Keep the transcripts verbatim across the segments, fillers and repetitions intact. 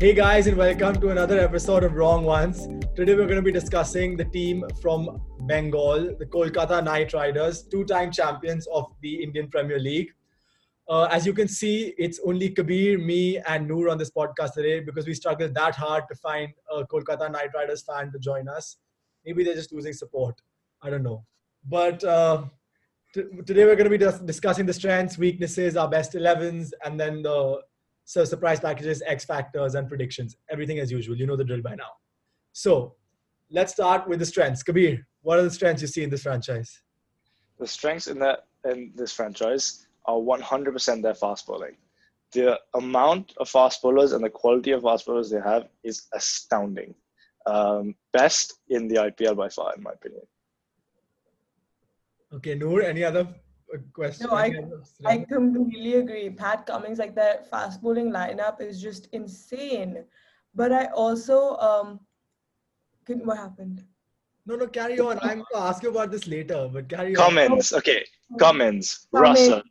Hey guys, and welcome to another episode of Wrong Ones. Today we're going to be discussing the team from Bengal, the Kolkata Knight Riders, two-time champions of the Indian Premier League. Uh, as you can see, it's only Kabir, me and Noor on this podcast today because we struggled that hard to find a Kolkata Knight Riders fan to join us. Maybe they're just losing support. I don't know. But uh, t- today we're going to be dis- discussing the strengths, weaknesses, our best elevens, and then the So surprise packages, X factors, and predictions. Everything as usual. You know the drill by now. So let's start with the strengths. Kabir, what are the strengths you see in this franchise? The strengths in the in this franchise are one hundred percent their fast bowling. The amount of fast bowlers and the quality of fast bowlers they have is astounding. Um, best in the I P L by far, in my opinion. Okay, Noor, any other question? No, I, I completely agree. Pat Cummins, like that fast bowling lineup is just insane. But I also, um, what happened? No, no, carry on. I'm going to ask you about this later, but carry Cummins, on. Okay. Cummins, okay. Cummins, Russell,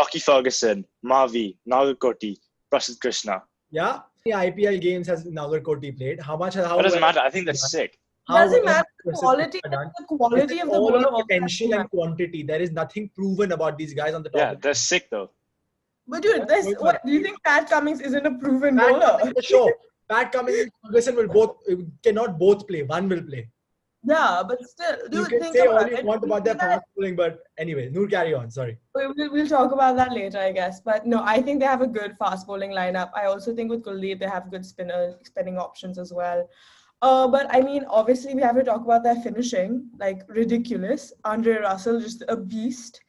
Lockie Ferguson, Mavi, Nagarkoti, Prasidh Krishna. Yeah. The I P L games has Nagarkoti played. How much? How that doesn't well, matter. I think that's yeah. sick. How doesn't matter the quality, the quality of the bowler. Potential and quantity. There is nothing proven about these guys on the top. Yeah, they're sick though. But dude, that's that's what, do you think Pat Cummins isn't a proven Pat bowler? For sure. Pat Cummins and Ferguson will both cannot both play. One will play. Yeah, but still, dude, you can think say all you want about their fast bowling, but anyway, Noor, carry on. Sorry. We'll, we'll talk about that later, I guess. But no, I think they have a good fast bowling lineup. I also think with Kuldeep, they have good spinners, spinning options as well. Uh, but I mean, obviously, we have to talk about their finishing, like ridiculous. Andre Russell, just a beast.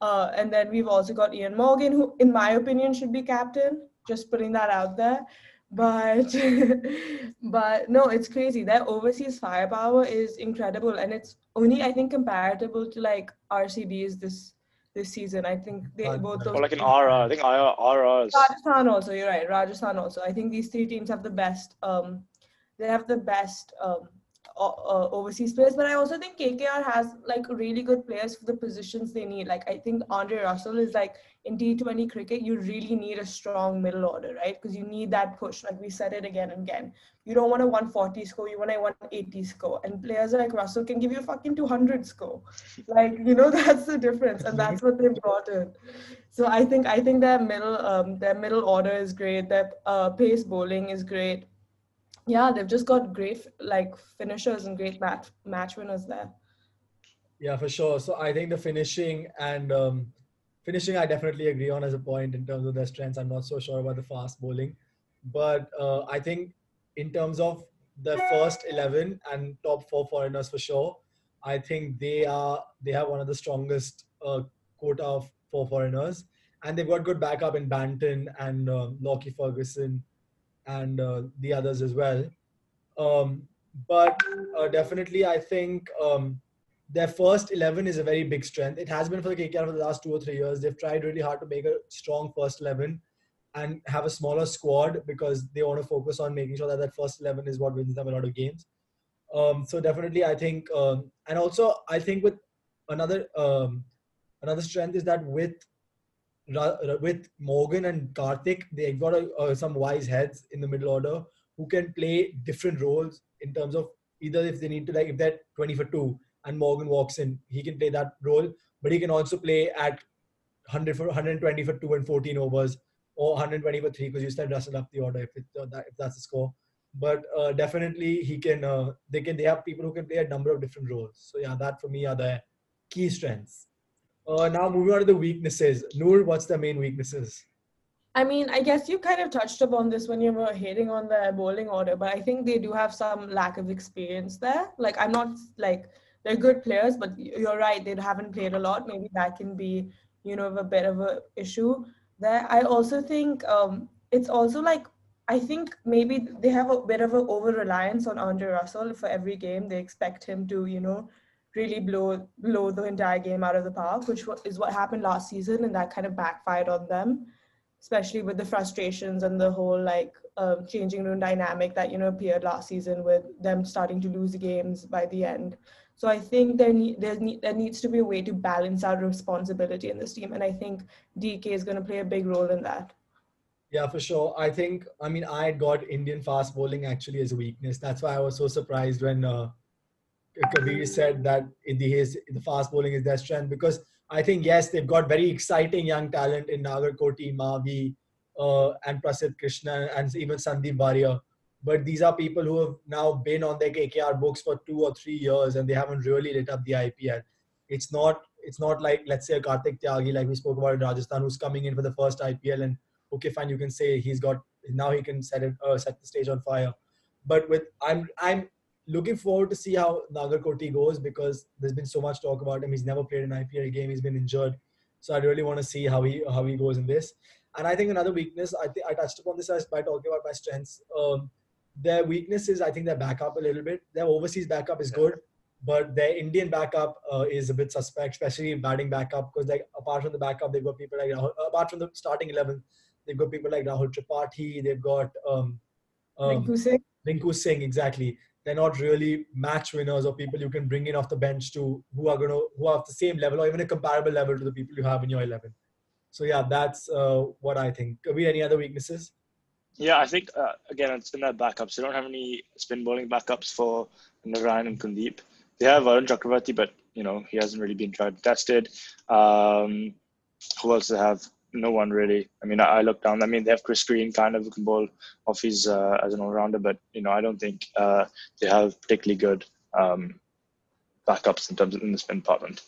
Uh, and then we've also got Eoin Morgan, who, in my opinion, should be captain. Just putting that out there. But, but no, it's crazy. Their overseas firepower is incredible. And it's only, I think, comparable to like R C B's this this season. I think they uh, both... Or those like an R R. I think R R's. Rajasthan also, you're right. Rajasthan also. I think these three teams have the best... Um, They have the best um, uh, overseas players. But I also think K K R has like really good players for the positions they need. Like I think Andre Russell is like in T twenty cricket, you really need a strong middle order, right? Because you need that push. Like we said it again and again. You don't want a one forty score. You want a one eighty score. And players like Russell can give you a fucking two hundred score. Like, you know, that's the difference. And that's what they brought in. So I think I think their middle, um, their middle order is great. Their uh, pace bowling is great. Yeah, they've just got great like finishers and great match match winners there. Yeah, for sure. So I think the finishing and um, finishing I definitely agree on as a point in terms of their strengths. I'm not so sure about the fast bowling. But uh, I think in terms of the first eleven and top four foreigners for sure, I think they are they have one of the strongest uh, quota of four foreigners. And they've got good backup in Banton and uh, Lockie Ferguson and uh, the others as well. Um, but uh, definitely, I think um, their first eleven is a very big strength. It has been for the K K R for the last two or three years. They've tried really hard to make a strong first eleven and have a smaller squad because they want to focus on making sure that that first eleven is what wins them a lot of games. Um, so definitely, I think, um, and also I think with another um, another strength is that with with Morgan and Karthik, they've got a, uh, some wise heads in the middle order who can play different roles in terms of either if they need to, like if they're twenty for two and Morgan walks in, he can play that role, but he can also play at one hundred for, one twenty for two and fourteen overs or one hundred twenty for three because you said Russell up the order if, it, uh, that, if that's the score. But uh, definitely he can, uh, they can, they have people who can play a number of different roles. So yeah, that for me are the key strengths. Uh, now moving on to the weaknesses. Noor, what's the main weaknesses? I mean, I guess you kind of touched upon this when you were hating on the bowling order, but I think they do have some lack of experience there. Like, I'm not like, they're good players, but you're right, they haven't played a lot. Maybe that can be, you know, a bit of an issue there. I also think um, it's also like, I think maybe they have a bit of an over-reliance on Andre Russell for every game. They expect him to, you know, really blow blow the entire game out of the park, which is what happened last season, and that kind of backfired on them, especially with the frustrations and the whole like uh, changing room dynamic that, you know, appeared last season with them starting to lose games by the end. So I think there need, there, need, there needs to be a way to balance out responsibility in this team, and I think D K is going to play a big role in that. Yeah, for sure. I think, I mean, I got Indian fast bowling actually as a weakness. That's why I was so surprised when uh, Kabir said that in the, his, the fast bowling is their strength, because I think, yes, they've got very exciting young talent in Nagarkoti, Mavi, uh, and Prasidh Krishna, and even Sandeep Barrier. But these are people who have now been on their K K R books for two or three years and they haven't really lit up the I P L. It's not, it's not like, let's say, Karthik Tyagi, like we spoke about in Rajasthan, who's coming in for the first I P L, and okay, fine, you can say he's got, now he can set it, uh, set the stage on fire. But with, I'm, I'm looking forward to see how Nagarkoti goes, because there's been so much talk about him. He's never played an I P L game. He's been injured. So I really want to see how he, how he goes in this. And I think another weakness, I think I touched upon this by talking about my strengths. Um, their weakness is, I think, their backup a little bit. Their overseas backup is good, but their Indian backup uh, is a bit suspect, especially batting backup, because like apart from the backup, they've got people like Rahul, apart from the starting eleven, they've got people like Rahul Tripathi, they've got um, um, Rinku Singh. Rinku Singh, exactly. They're not really match winners or people you can bring in off the bench to who are going to, who are of the same level or even a comparable level to the people you have in your eleven. So yeah, that's uh, what I think. Are we any other weaknesses? Yeah, I think, uh, again, it's in their backups. They don't have any spin bowling backups for Narine and Kuldeep. They have Varun Chakravarthy, but, you know, he hasn't really been tried and tested. Um, who else do they have? No one really. I mean, I, I look down. I mean, they have Chris Green kind of can bowl off his uh, as an all-rounder, but, you know, I don't think uh, they have particularly good um, backups in terms of in the spin department.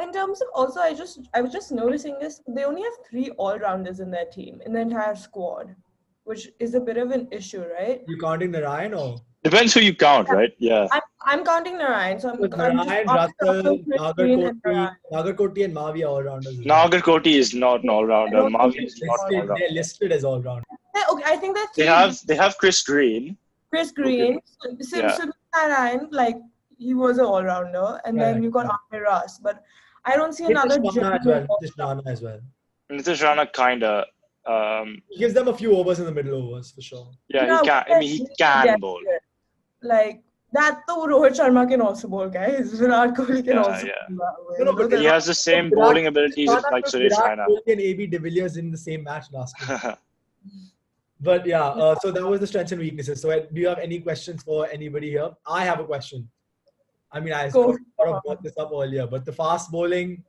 In terms of also, I just I was just noticing this. They only have three all-rounders in their team, in the entire squad, which is a bit of an issue, right? You're counting Narine or? Depends who you count, yeah. Right? Yeah. I'm, I'm counting Narine. So I'm, so I'm Narine, Russell, Nagarkoti, Nagarkoti and Mavi are all-rounders. Nagarkoti is not an all-rounder. Mavi is not an all-rounder. They're listed as all-rounders. Okay, I think that's... They have, they have Chris Green. Chris Green. Okay. So, so, yeah. so Narine, like, he was an all-rounder. And right. Then you got Andre Russell. But I don't see Nitish another... Nitish Rana as, well. as well. Nitish Rana kind of... Um, he gives them a few overs in the middle overs for sure. Yeah, no, he can. I mean, he can yeah, bowl. Like that, though. Rohit Sharma can also bowl, guys. Virat Kohli can yeah, also. Yeah. Bowl. No, no, he has the same Virat, bowling abilities Virat, like Suresh Raina. Kohli and A B de Villiers in the same match last year. But yeah, uh, so that was the strengths and weaknesses. So, do you have any questions for anybody here? I have a question. I mean, I sort of brought this up earlier, but the fast bowling.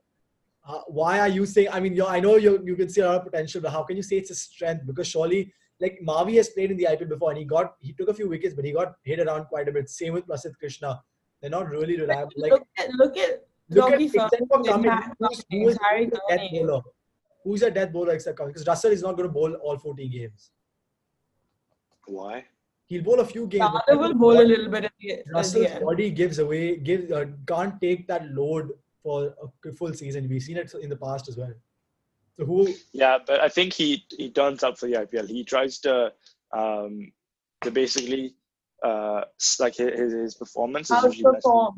Uh, why are you saying, I mean, you're, I know you you can see a lot of potential, but how can you say it's a strength? Because surely, like, Mavi has played in the I P L before and he got, he took a few wickets, but he got hit around quite a bit. Same with Prasidh Krishna. They're not really reliable. Like, look at, look at, look at except for Cummins, who's, who is a death bowler? Who's a death bowler except Cummins? Because Russell is not going to bowl all fourteen games. Why? He'll bowl a few games. They will bowl body, a little bit. At the, Russell's at the end. Body gives away, gives, uh, can't take that load for a full season. We've seen it in the past as well. So who? Yeah, but I think he he turns up for the I P L. He tries to um, to basically uh, like his his performance. How is perform?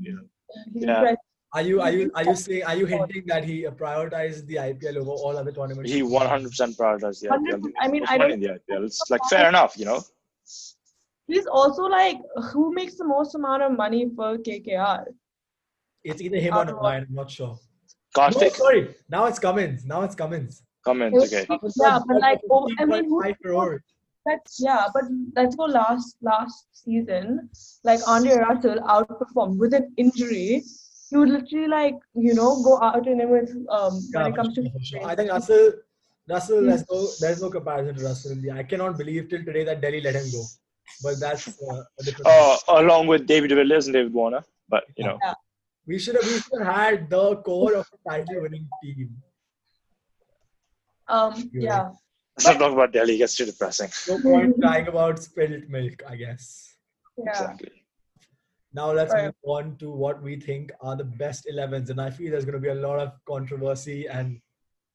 Yeah. Yeah. Are you are you are you saying are you hinting that he prioritized the I P L over all other tournaments? He one hundred percent prioritized the I P L. I mean, I don't. It's like fair enough, you know. He's also like, who makes the most amount of money for K K R? It's either him or Narine, I'm not sure. Karthik? No, sorry. Now it's Cummins. Now it's Cummins. Cummins, okay. Yeah, but like, oh, I mean, who, that's, yeah, but let's go last, last season. Like, Andre Russell outperformed with an injury. He would literally, like, you know, go out and him with, um, yeah, when it comes sure, to... Sure. I think Russell, Russell mm-hmm. there's, no, there's no comparison to Russell. I cannot believe till today that Delhi let him go. But that's uh, a different... Oh, uh, along with David Villiers and David Warner. But, you know... Yeah. We should have, we should have had the core of a title-winning team. Um, yeah. Let's not talk about Delhi. It gets too depressing. No point crying about spilled milk, I guess. Yeah. Exactly. Now let's right. move on to what we think are the best elevens. And I feel there's going to be a lot of controversy and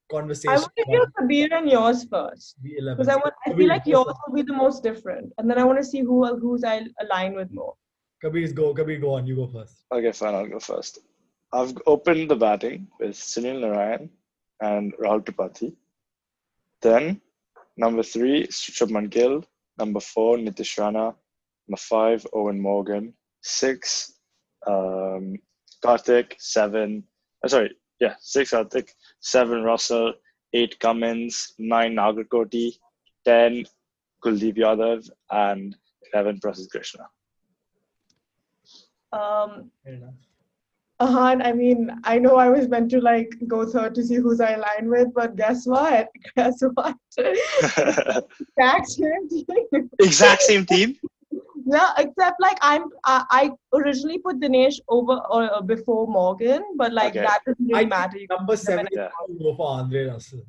conversation. I want to hear Kabir and yours first. The elevens. Because I, want, I feel like yours will be the most different. And then I want to see who who's I align with more. Kabir, go. Kabir, go on. You go first. Okay, fine. I'll go first. I've opened the batting with Sunil Narine and Rahul Tripathi. Then, number three, Shubman Gill. Number four, Nitish Rana. Number five, Eoin Morgan. Six, um, Karthik. Seven, oh, sorry, yeah, six Karthik. Seven, Russell. Eight, Cummins. Nine, Nagarkoti. ten, Kuldeep Yadav, and eleven, Prasidh Krishna. Um, Ahan, I mean, I know I was meant to like go third to see who's I aligned with, but guess what? Guess what? Exact same team. Exact same team? Yeah, except like I'm, I, I originally put Dinesh over or uh, before Morgan, but like okay. that doesn't really I matter. Number seven, yeah. Go for Andre Russell.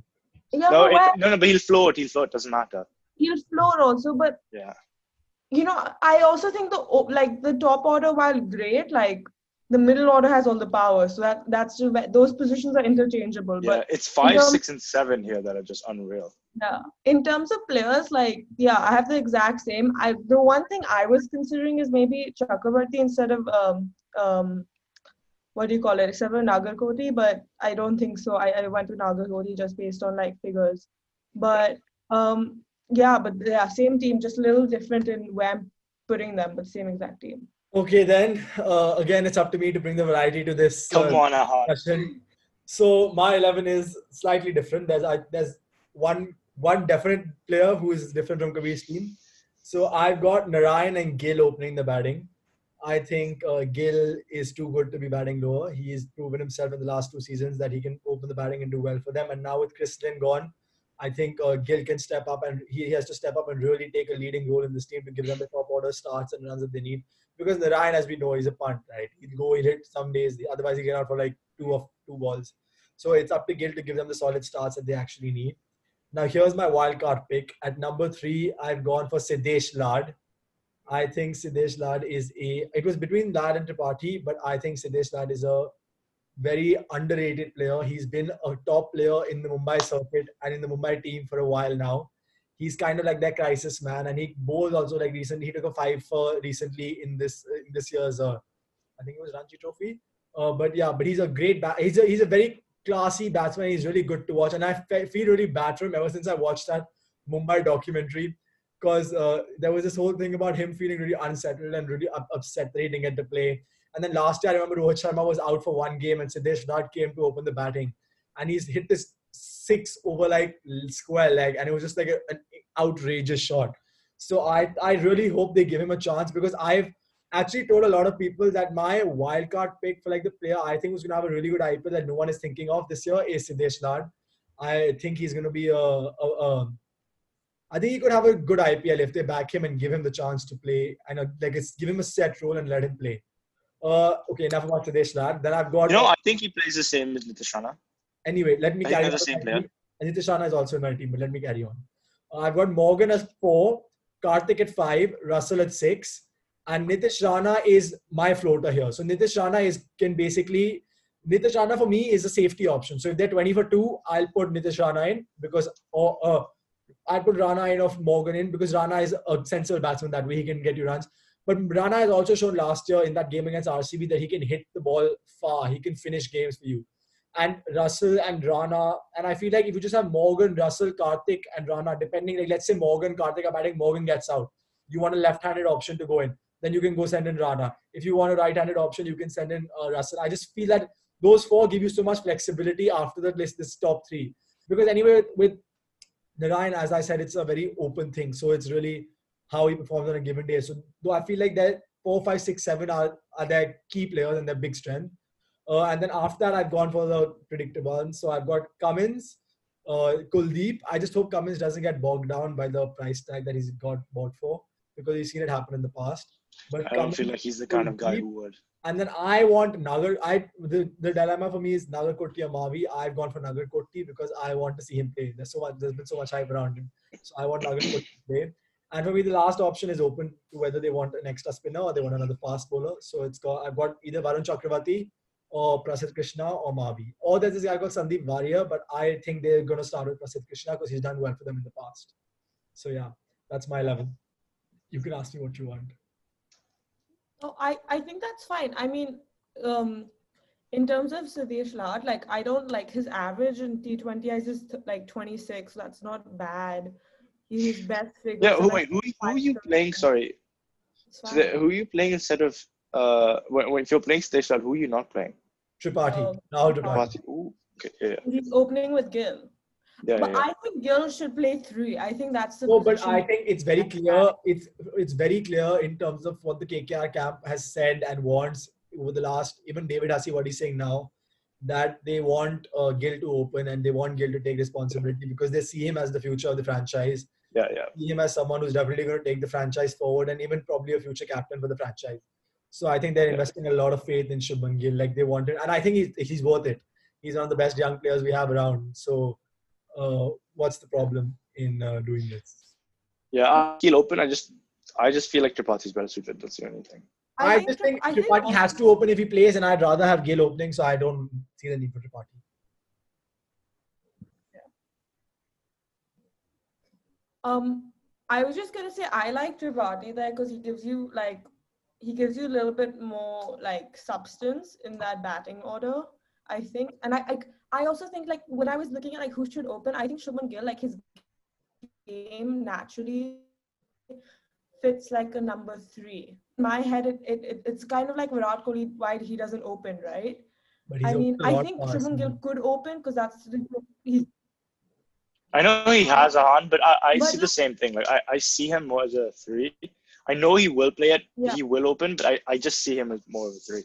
Yeah, no, it, no, no, but he'll float. He'll float. Doesn't matter. He'll float also, but yeah. You know, I also think the like the top order, while great, like the middle order has all the power. So that that's those positions are interchangeable. Yeah, but it's five, terms, six, and seven here that are just unreal. Yeah, in terms of players, like yeah, I have the exact same. I the one thing I was considering is maybe Chakravarthy instead of um um what do you call it? Instead of Nagarkoti, but I don't think so. I I went to Nagarkoti just based on like figures, but um. Yeah, but yeah, same team, just a little different in where I'm putting them, but same exact team. Okay, then uh, again, it's up to me to bring the variety to this uh, Come on, discussion. So my eleven is slightly different. There's uh, there's one one different player who is different from Kabir's team. So I've got Narine and Gill opening the batting. I think uh, Gill is too good to be batting lower. He has proven himself in the last two seasons that he can open the batting and do well for them. And now with Chris Green gone, I think uh, Gill can step up, and he has to step up and really take a leading role in this team to give them the top order starts and runs that they need. Because Narine, as we know, he's a punt, right? He'll go, he'll hit some days. Otherwise, he'll get out for like two of two balls. So it's up to Gill to give them the solid starts that they actually need. Now, here's my wildcard pick. At number three, I've gone for Siddhesh Lad. I think Siddhesh Lad is a... It was between Lad and Tripathi, but I think Siddhesh Lad is a... very underrated player. He's been a top player in the Mumbai circuit and in the Mumbai team for a while now. He's kind of like their crisis man, and he bowls also like recently. He took a five for recently in this in this year's, uh, I think it was Ranji Trophy. Uh, but yeah, but he's a great, bat- he's, a, he's a very classy batsman. He's really good to watch. And I fe- feel really bad for him ever since I watched that Mumbai documentary, because uh, there was this whole thing about him feeling really unsettled and really up- upset that he didn't get to play. And then last year, I remember Rohit Sharma was out for one game and Siddhesh Lad came to open the batting. And he's hit this six over like square leg. And it was just like a, an outrageous shot. So I, I really hope they give him a chance, because I've actually told a lot of people that my wildcard pick for like the player I think was going to have a really good I P L that no one is thinking of this year is Siddhesh Lad. I think he's going to be a, a, a... I think he could have a good I P L if they back him and give him the chance to play. And a, like it's, give him a set role and let him play. Uh, okay, enough about Siddhesh Lad. Then I've got... You know, I think he plays the same as Nitish Rana. Anyway, let me I carry on. The same player. Nitish Rana is also in my team, but let me carry on. Uh, I've got Morgan at four, Karthik at five, Russell at six, and Nitish Rana is my floater here. So Nitish Rana is can basically... Nitish Rana for me is a safety option. So if they're twenty for two, I'll put Nitish Rana in because... Or, uh, I'll put Rana in of Morgan in because Rana is a sensible batsman. That way he can get you runs. But Rana has also shown last year in that game against R C B that he can hit the ball far. He can finish games for you. And Russell and Rana, and I feel like if you just have Morgan, Russell, Karthik and Rana, depending, like let's say Morgan, Karthik are batting, Morgan gets out. You want a left-handed option to go in. Then you can go send in Rana. If you want a right-handed option, you can send in uh, Russell. I just feel that those four give you so much flexibility after the list, this top three. Because anyway, with, with Narine, as I said, it's a very open thing. So it's really... how he performs on a given day. So though I feel like that four, five, six, seven are, are their key players and their big strength. Uh, and then after that, I've gone for the predictable. So I've got Cummins, uh, Kuldeep. I just hope Cummins doesn't get bogged down by the price tag that he's got bought for, because we've seen it happen in the past. But I don't Cummins, feel like he's the kind Kuldeep, of guy who would. And then I want Nagar. I the, the dilemma for me is Nagarkoti or Mavi. I've gone for Nagarkoti because I want to see him play. There's so much. There's been so much hype around him. So I want Nagarkoti to play. And for me, the last option is open to whether they want an extra spinner or they want another fast bowler. So it's got, I've got either Varun Chakravarthy or Prasidh Krishna or Mavi. Or there's this guy called Sandeep Warrior, but I think they're going to start with Prasidh Krishna because he's done well for them in the past. So yeah, that's my eleven. You can ask me what you want. Oh, I, I think that's fine. I mean, um, in terms of Siddhesh Lad, like I don't like his average in T twenty is just like twenty-six. That's not bad. His best figure. Yeah, oh, wait, who, who are you playing? Sorry. So the, who are you playing instead of, uh, when, when, if you're playing Siddhesh Lad, who are you not playing? Tripathi. Oh, no, Tripathi. Tripathi. Ooh, okay, yeah. He's opening with Gill. Yeah, but yeah. I think Gill should play three. I think that's the. No, but I think it's very clear. It's it's very clear in terms of what the K K R camp has said and wants over the last. Even David Hasse, what he's saying now, that they want uh, Gill to open and they want Gill to take responsibility yeah. because they see him as the future of the franchise. Yeah, yeah. See him as someone who's definitely going to take the franchise forward and even probably a future captain for the franchise. So I think they're yeah. investing a lot of faith in Shubman Gill, like they wanted, and I think he's he's worth it. He's one of the best young players we have around. So. Uh, what's the problem in uh, doing this? Yeah, he'll open. I just, I just feel like Tripathi's better suited. That's the only thing. I, I think just think Tripathi has to open if he plays, and I'd rather have Gill opening, so I don't see the need for Tripathi. Yeah. Um, I was just gonna say I like Tripathi there because he gives you like, he gives you a little bit more like substance in that batting order, I think, and I. I I also think, like, when I was looking at, like, who should open, I think Shubman Gill, like, his game naturally fits, like, a number three. In my head, it, it it's kind of like Virat Kohli, why he doesn't open, right? But he's I mean, I think Shubman Gill could open because that's... The, he's, I know he has a hand, but I, I but see the same thing. Like, I, I see him more as a three. I know he will play it. Yeah. He will open, but I, I just see him as more of a three.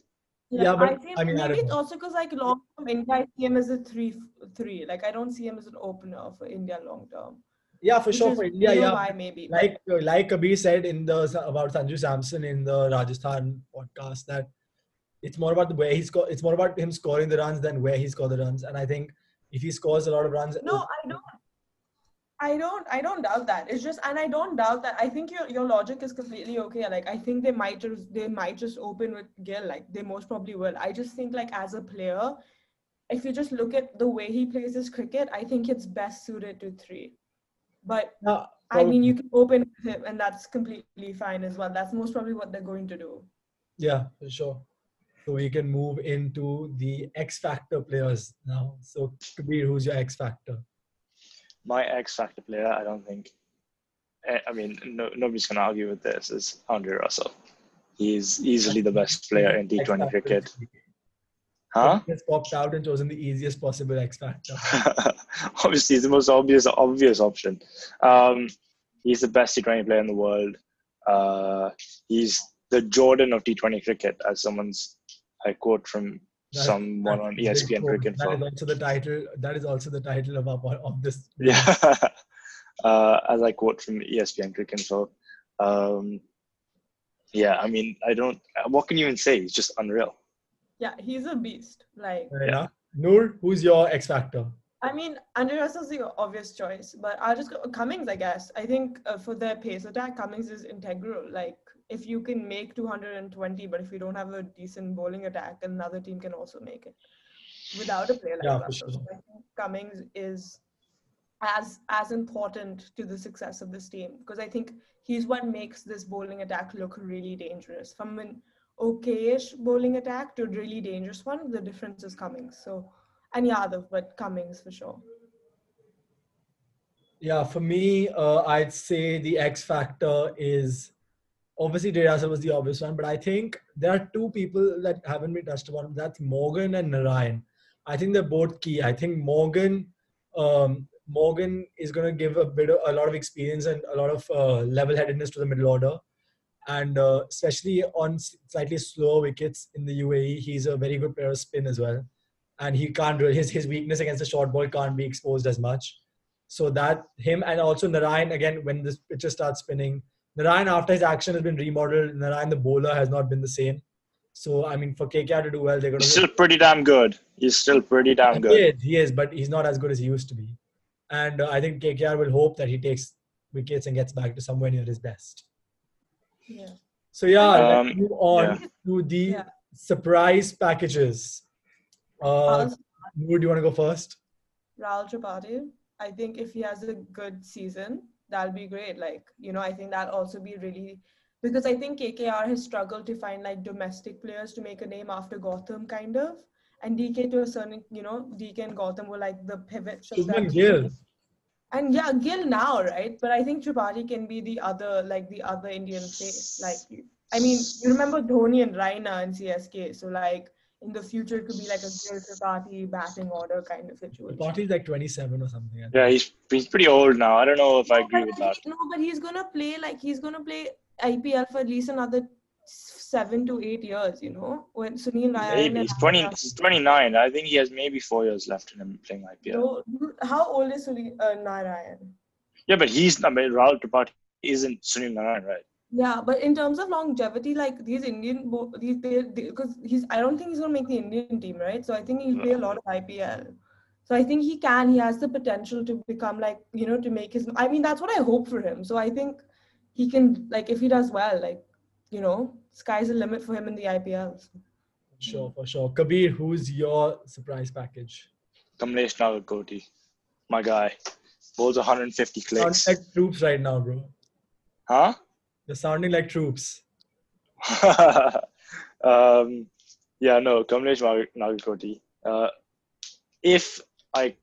Yeah, yeah, but I, think, I mean, maybe I it's also because like long term, India, I see him as a three, three. Like I don't see him as an opener for India long term. Yeah, for sure for India. Yeah, why, maybe, like but. like Kabir said in the about Sanju Samson in the Rajasthan podcast that it's more about the way he scored. It's more about him scoring the runs than where he scored the runs. And I think if he scores a lot of runs, no, I don't. I don't, I don't doubt that. It's just, and I don't doubt that. I think your your logic is completely okay. Like, I think they might just, they might just open with Gill. Like, they most probably will. I just think, like, as a player, if you just look at the way he plays his cricket, I think it's best suited to three. But, no, I mean, you can open with him, and that's completely fine as well. That's most probably what they're going to do. Yeah, for sure. So, we can move into the X-Factor players now. So, Kabir, who's your X-Factor? My X-Factor player, I don't think... I mean, no, nobody's going to argue with this, is Andre Russell. He's easily the best player in T twenty cricket. Huh? He has popped out and chosen the easiest possible X-Factor. Obviously, he's the most obvious obvious option. Um, he's the best T twenty player in the world. Uh, he's the Jordan of T twenty cricket, as someone's... I quote from... That someone is, on E S P N cricket. That is also the title. That is also the title of our, of this. Yeah, uh, as I quote from E S P N cricket. So, um, yeah, I mean, I don't. What can you even say? He's just unreal. Yeah, he's a beast. Like yeah. Noor, who's your X Factor? I mean, Andre Russell's the obvious choice, but I'll just go Cummins. I guess I think uh, for their pace attack, Cummins is integral. Like. If you can make two hundred twenty, but if you don't have a decent bowling attack, then another team can also make it without a player like yeah, that. Sure. So I think Cummings is as as important to the success of this team because I think he's what makes this bowling attack look really dangerous. From an okay-ish bowling attack to a really dangerous one, the difference is Cummings. So, and Yadav, but Cummings for sure. Yeah, for me, uh, I'd say the X factor is. Obviously, Andre Russell was the obvious one, but I think there are two people that haven't been touched upon. That's Morgan and Narine. I think they're both key. I think Morgan, um, Morgan is going to give a bit, of, a lot of experience and a lot of uh, level-headedness to the middle order, and uh, especially on slightly slower wickets in the U A E, he's a very good player of spin as well, and he can't really, his his weakness against the short ball can't be exposed as much. So that him and also Narine again when this pitcher starts spinning. Narine, after his action has been remodeled, Narine, the bowler, has not been the same. So, I mean, for K K R to do well, they're going to... He's still pretty damn good. He's still pretty damn good. He is, he is, but he's not as good as he used to be. And uh, I think K K R will hope that he takes wickets and gets back to somewhere near his best. Yeah. So, yeah, um, let's move on yeah. to the yeah. surprise packages. Uh, Noor, do you want to go first? Rahul Tripathi. I think if he has a good season... That'll be great. Like, you know, I think that'll also be really, because I think K K R has struggled to find like domestic players to make a name after Gautam kind of. And D K to a certain, you know, D K and Gautam were like the pivot. Shubman Gill. And yeah, Gill now, right? But I think Tripathi can be the other, like the other Indian face. Like, I mean, you remember Dhoni and Raina in C S K. So like, in the future it could be like a Gill Tripathi batting order kind of situation. Tripathi is like twenty-seven or something. Yeah, he's he's pretty old now. I don't know if no, I agree with he, that. No, but he's gonna play like he's gonna play I P L for at least another seven to eight years. You know, when Sunil Narine. Maybe he's twenty. He's twenty-nine. I think he has maybe four years left in him playing I P L. No, how old is Sunil uh, Narine? Yeah, but he's I mean, Rahul Tripathi isn't Sunil Narine, right? Yeah, but in terms of longevity, like these Indian, these because he's, I don't think he's going to make the Indian team, right? So I think he'll play a lot of I P L. So I think he can, he has the potential to become like, you know, to make his, I mean, that's what I hope for him. So I think he can, like, if he does well, like, you know, sky's the limit for him in the I P L. For sure, for sure. Kabir, who's your surprise package? Kamlesh Nagarkoti, my guy. Bowls one hundred fifty clicks. Sounds like troops right now, bro. Huh? You're sounding like troops. um, yeah, no, Kamlesh Nagarkoti. Uh, if I,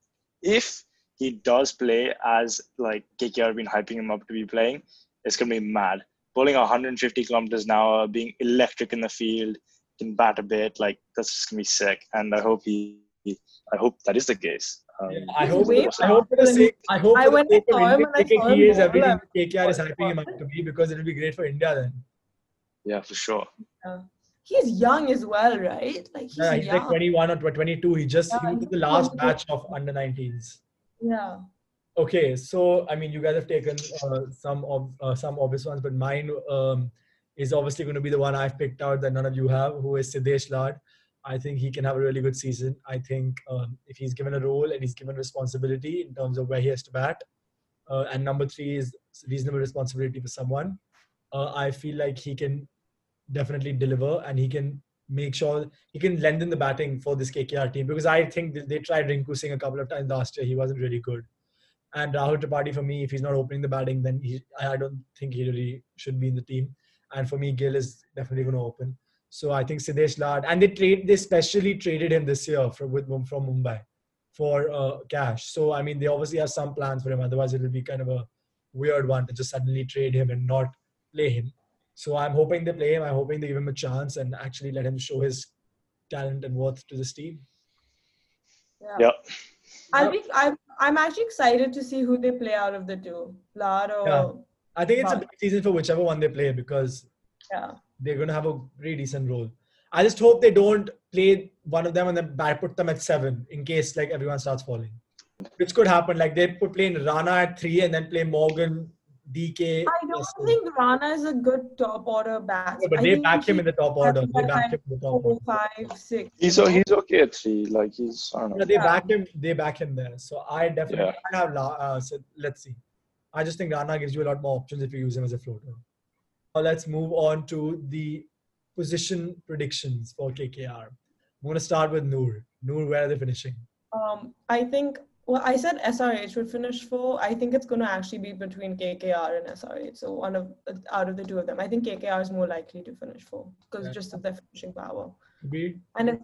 if he does play as like K K R have been hyping him up to be playing, it's gonna be mad. Bowling one hundred fifty kilometers an hour, being electric in the field, can bat a bit. Like that's just gonna be sick. And I hope he, he I hope that is the case. Um, yeah, I, hope the, I hope for the sake I hope I for the sake of Indian cricket he is everything K K R is hyping him up to be, because it'll be great for India then. Yeah, for sure. Yeah. He's young as well, right? Like he's, yeah, he's young. Like twenty-one or twenty-two. He just yeah, he was the last batch of under nineteens. Yeah. Okay, so I mean, you guys have taken uh, some of uh, some obvious ones, but mine um, is obviously going to be the one I've picked out that none of you have, who is Siddhesh Lad. I think he can have a really good season. I think um, if he's given a role and he's given responsibility in terms of where he has to bat, uh, and number three is reasonable responsibility for someone, uh, I feel like he can definitely deliver, and he can make sure he can lengthen the batting for this K K R team, because I think they tried Rinku Singh a couple of times last year. He wasn't really good. And Rahul Tripathi, for me, if he's not opening the batting, then he, I don't think he really should be in the team. And for me, Gill is definitely going to open. So I think Siddhesh Lad, and they trade they specially traded him this year from with from Mumbai for uh, cash. So I mean, they obviously have some plans for him. Otherwise, it will be kind of a weird one to just suddenly trade him and not play him. So I'm hoping they play him. I'm hoping they give him a chance and actually let him show his talent and worth to this team. Yeah, yeah. I'll be. I'm. I'm actually excited to see who they play out of the two, Lad or. Yeah. I think it's a big season for whichever one they play, because. Yeah. They're going to have a pretty decent role. I just hope they don't play one of them and then put them at seven in case like everyone starts falling. Which could happen. Like they put playing Rana at three and then play Morgan, D K. I don't also. think Rana is a good top order back. Yeah, but I they back him in the top order. They back him in the top order. Five, six. He's, he's okay at three. Like he's, I don't know. Yeah, they yeah. back him. They back him there. So I definitely yeah. have. Uh, so let's see. I just think Rana gives you a lot more options if you use him as a floater. Let's move on to the position predictions for K K R. I'm going to start with Noor. Noor, where are they finishing? Um, I think, well, I said S R H would finish four. I think it's going to actually be between K K R and S R H. So one of out of the two of them, I think K K R is more likely to finish four because yeah. just of their finishing power. B. And if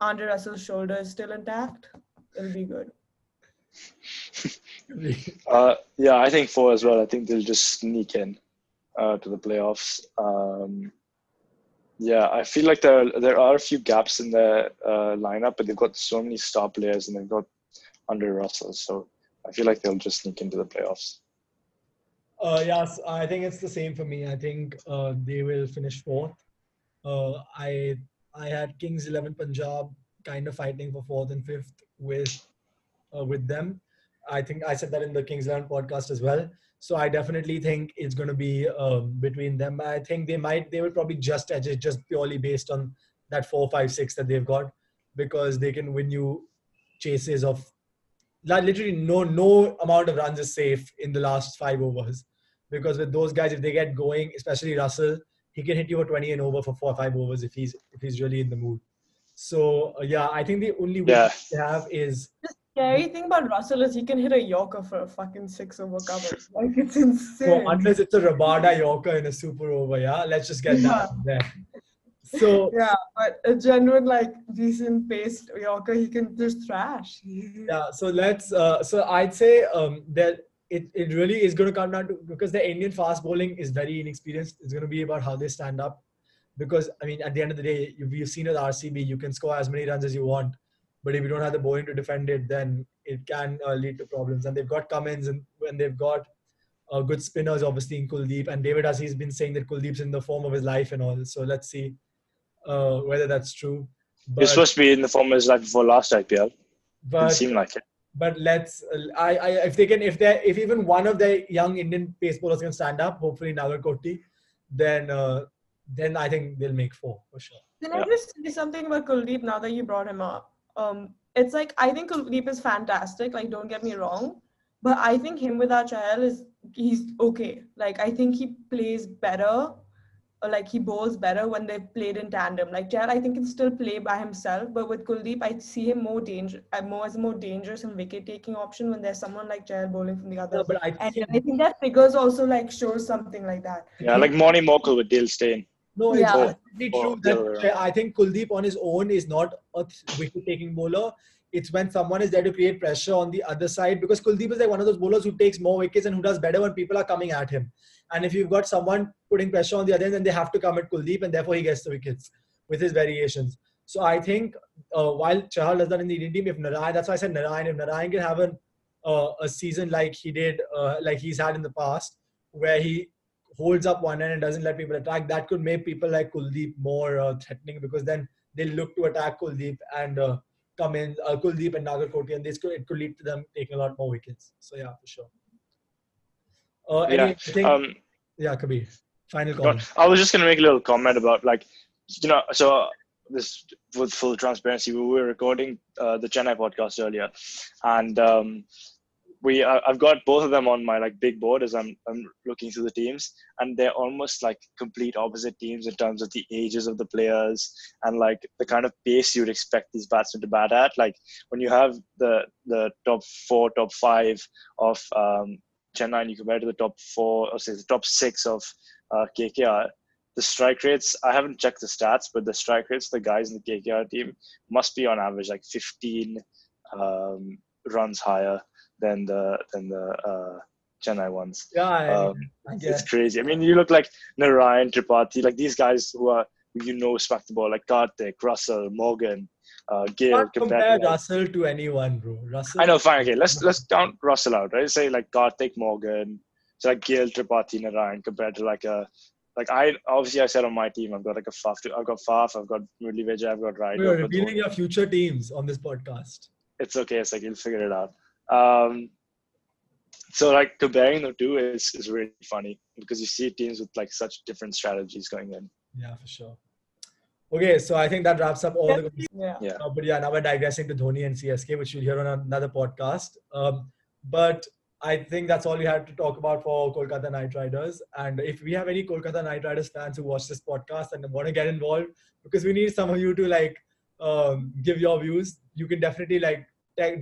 Andre Russell's shoulder is still intact, it'll be good. uh, yeah, I think four as well. I think they'll just sneak in. Uh, to the playoffs. Um, yeah, I feel like there there are a few gaps in the uh, lineup, but they've got so many star players and they've got Andre Russell. So I feel like they'll just sneak into the playoffs. Uh, yes, I think it's the same for me. I think uh, they will finish fourth. Uh, I I had Kings eleven Punjab kind of fighting for fourth and fifth with uh, with them. I think I said that in the Kings eleven podcast as well. So I definitely think it's going to be um, between them. I think they might, they will probably just edge it just purely based on that four, five, six that they've got, because they can win you chases of literally no, no amount of runs is safe in the last five overs, because with those guys, if they get going, especially Russell, he can hit you a twenty and over for four or five overs if he's, if he's really in the mood. So uh, yeah, I think the only way yeah. they have is... The scary thing about Russell is he can hit a yorker for a fucking six over cover. Like, it's insane. So unless it's a Rabada yorker in a super over, yeah? Let's just get yeah. that there. So, yeah, but a genuine, like, decent paced yorker, he can just thrash. Yeah, so let's, uh, so I'd say um, that it, it really is going to come down to, because the Indian fast bowling is very inexperienced. It's going to be about how they stand up. because, I mean, at the end of the day, we've seen with R C B, you can score as many runs as you want, but if you don't have the bowling to defend it, then it can uh, lead to problems. And they've got Cummins, and when they've got uh, good spinners, obviously, in Kuldeep. And David, as he's been saying, that Kuldeep's in the form of his life and all. So let's see uh, whether that's true. But he's supposed to be in the form of his life before last I P L. But, didn't seem like it. But let's, uh, I, I, if they can, if they, if even one of the young Indian pace bowlers can stand up, hopefully Nagarkoti, then, uh, then I think they'll make four for sure. Can I yeah. just say something about Kuldeep now that you brought him up? Um, it's like, I think Kuldeep is fantastic. Like, don't get me wrong, but I think him without Chahal is, he's okay. Like, I think he plays better. Or like he bowls better when they've played in tandem. Like Chahal, I think, can still play by himself, but with Kuldeep, I see him more danger, more as a more dangerous and wicket-taking option when there's someone like Chahal bowling from the other. No, but I, and think, I think that figures also like shows something like that. Yeah, like Morning Morkel with Dale Steyn. No, it's yeah. definitely true oh, that yeah. I think Kuldeep on his own is not a wicket-taking bowler. It's when someone is there to create pressure on the other side, because Kuldeep is like one of those bowlers who takes more wickets and who does better when people are coming at him. And if you've got someone putting pressure on the other end, then they have to come at Kuldeep, and therefore he gets the wickets with his variations. So I think uh, while Chahal does that in the Indian team, if Narine, that's why I said Narine, if Narine can have an, uh, a season like he did, uh, like he's had in the past, where he holds up one end and doesn't let people attack, that could make people like Kuldeep more uh, threatening, because then they look to attack Kuldeep and uh, come in, uh, Kuldeep and Nagarkoti, and this could, it could lead to them taking a lot more wickets. So yeah, for sure. Uh, yeah, anything? Um, yeah, Kabir. Final comment. I was just going to make a little comment about, like, you know, so this with full transparency, we were recording uh, the Chennai podcast earlier, and um, we I, I've got both of them on my like big board as I'm I'm looking through the teams, and they're almost like complete opposite teams in terms of the ages of the players and like the kind of pace you'd expect these batsmen to bat at. Like when you have the the top four, top five of um, Chennai, and you compare to the top four, or say the top six of uh, K K R, the strike rates, I haven't checked the stats, but the strike rates, the guys in the K K R team must be on average like fifteen um, runs higher than the than the uh, Chennai ones. Yeah, I, um, I it's crazy. I mean, you look like Narine, Tripathi, like these guys who are, you know, smack the ball, like Karthik, Russell, Morgan, uh, Gill. Can't compare Russell to anyone, bro. Russell. I know, fine. Okay, let's let's count Russell out, right? Say like Karthik, Morgan, so like Gill, Tripathi, Narine, compared to like a like I obviously I said on my team I've got like a Faf, I've got Faf, I've got Murali Vijay, I've got Ryder. You're revealing your future teams on this podcast. It's okay. It's like you'll figure it out. Um, so like comparing the two is is really funny because you see teams with like such different strategies going in. Yeah, for sure. Okay, so I think that wraps up all the yeah. yeah. Uh, but yeah, now we're digressing to Dhoni and C S K, which you'll hear on another podcast. Um, but I think that's all we had to talk about for Kolkata Knight Riders. And if we have any Kolkata Knight Riders fans who watch this podcast and want to get involved, because we need some of you to like um, give your views, you can definitely like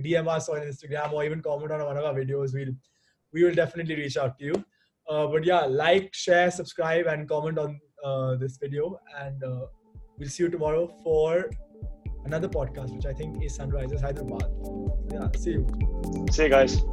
D M us on Instagram or even comment on one of our videos. We'll we will definitely reach out to you. Uh, but yeah, like, share, subscribe, and comment on uh, this video. And uh, we'll see you tomorrow for another podcast, which I think is Sunrisers Hyderabad. Yeah, see you. See you guys.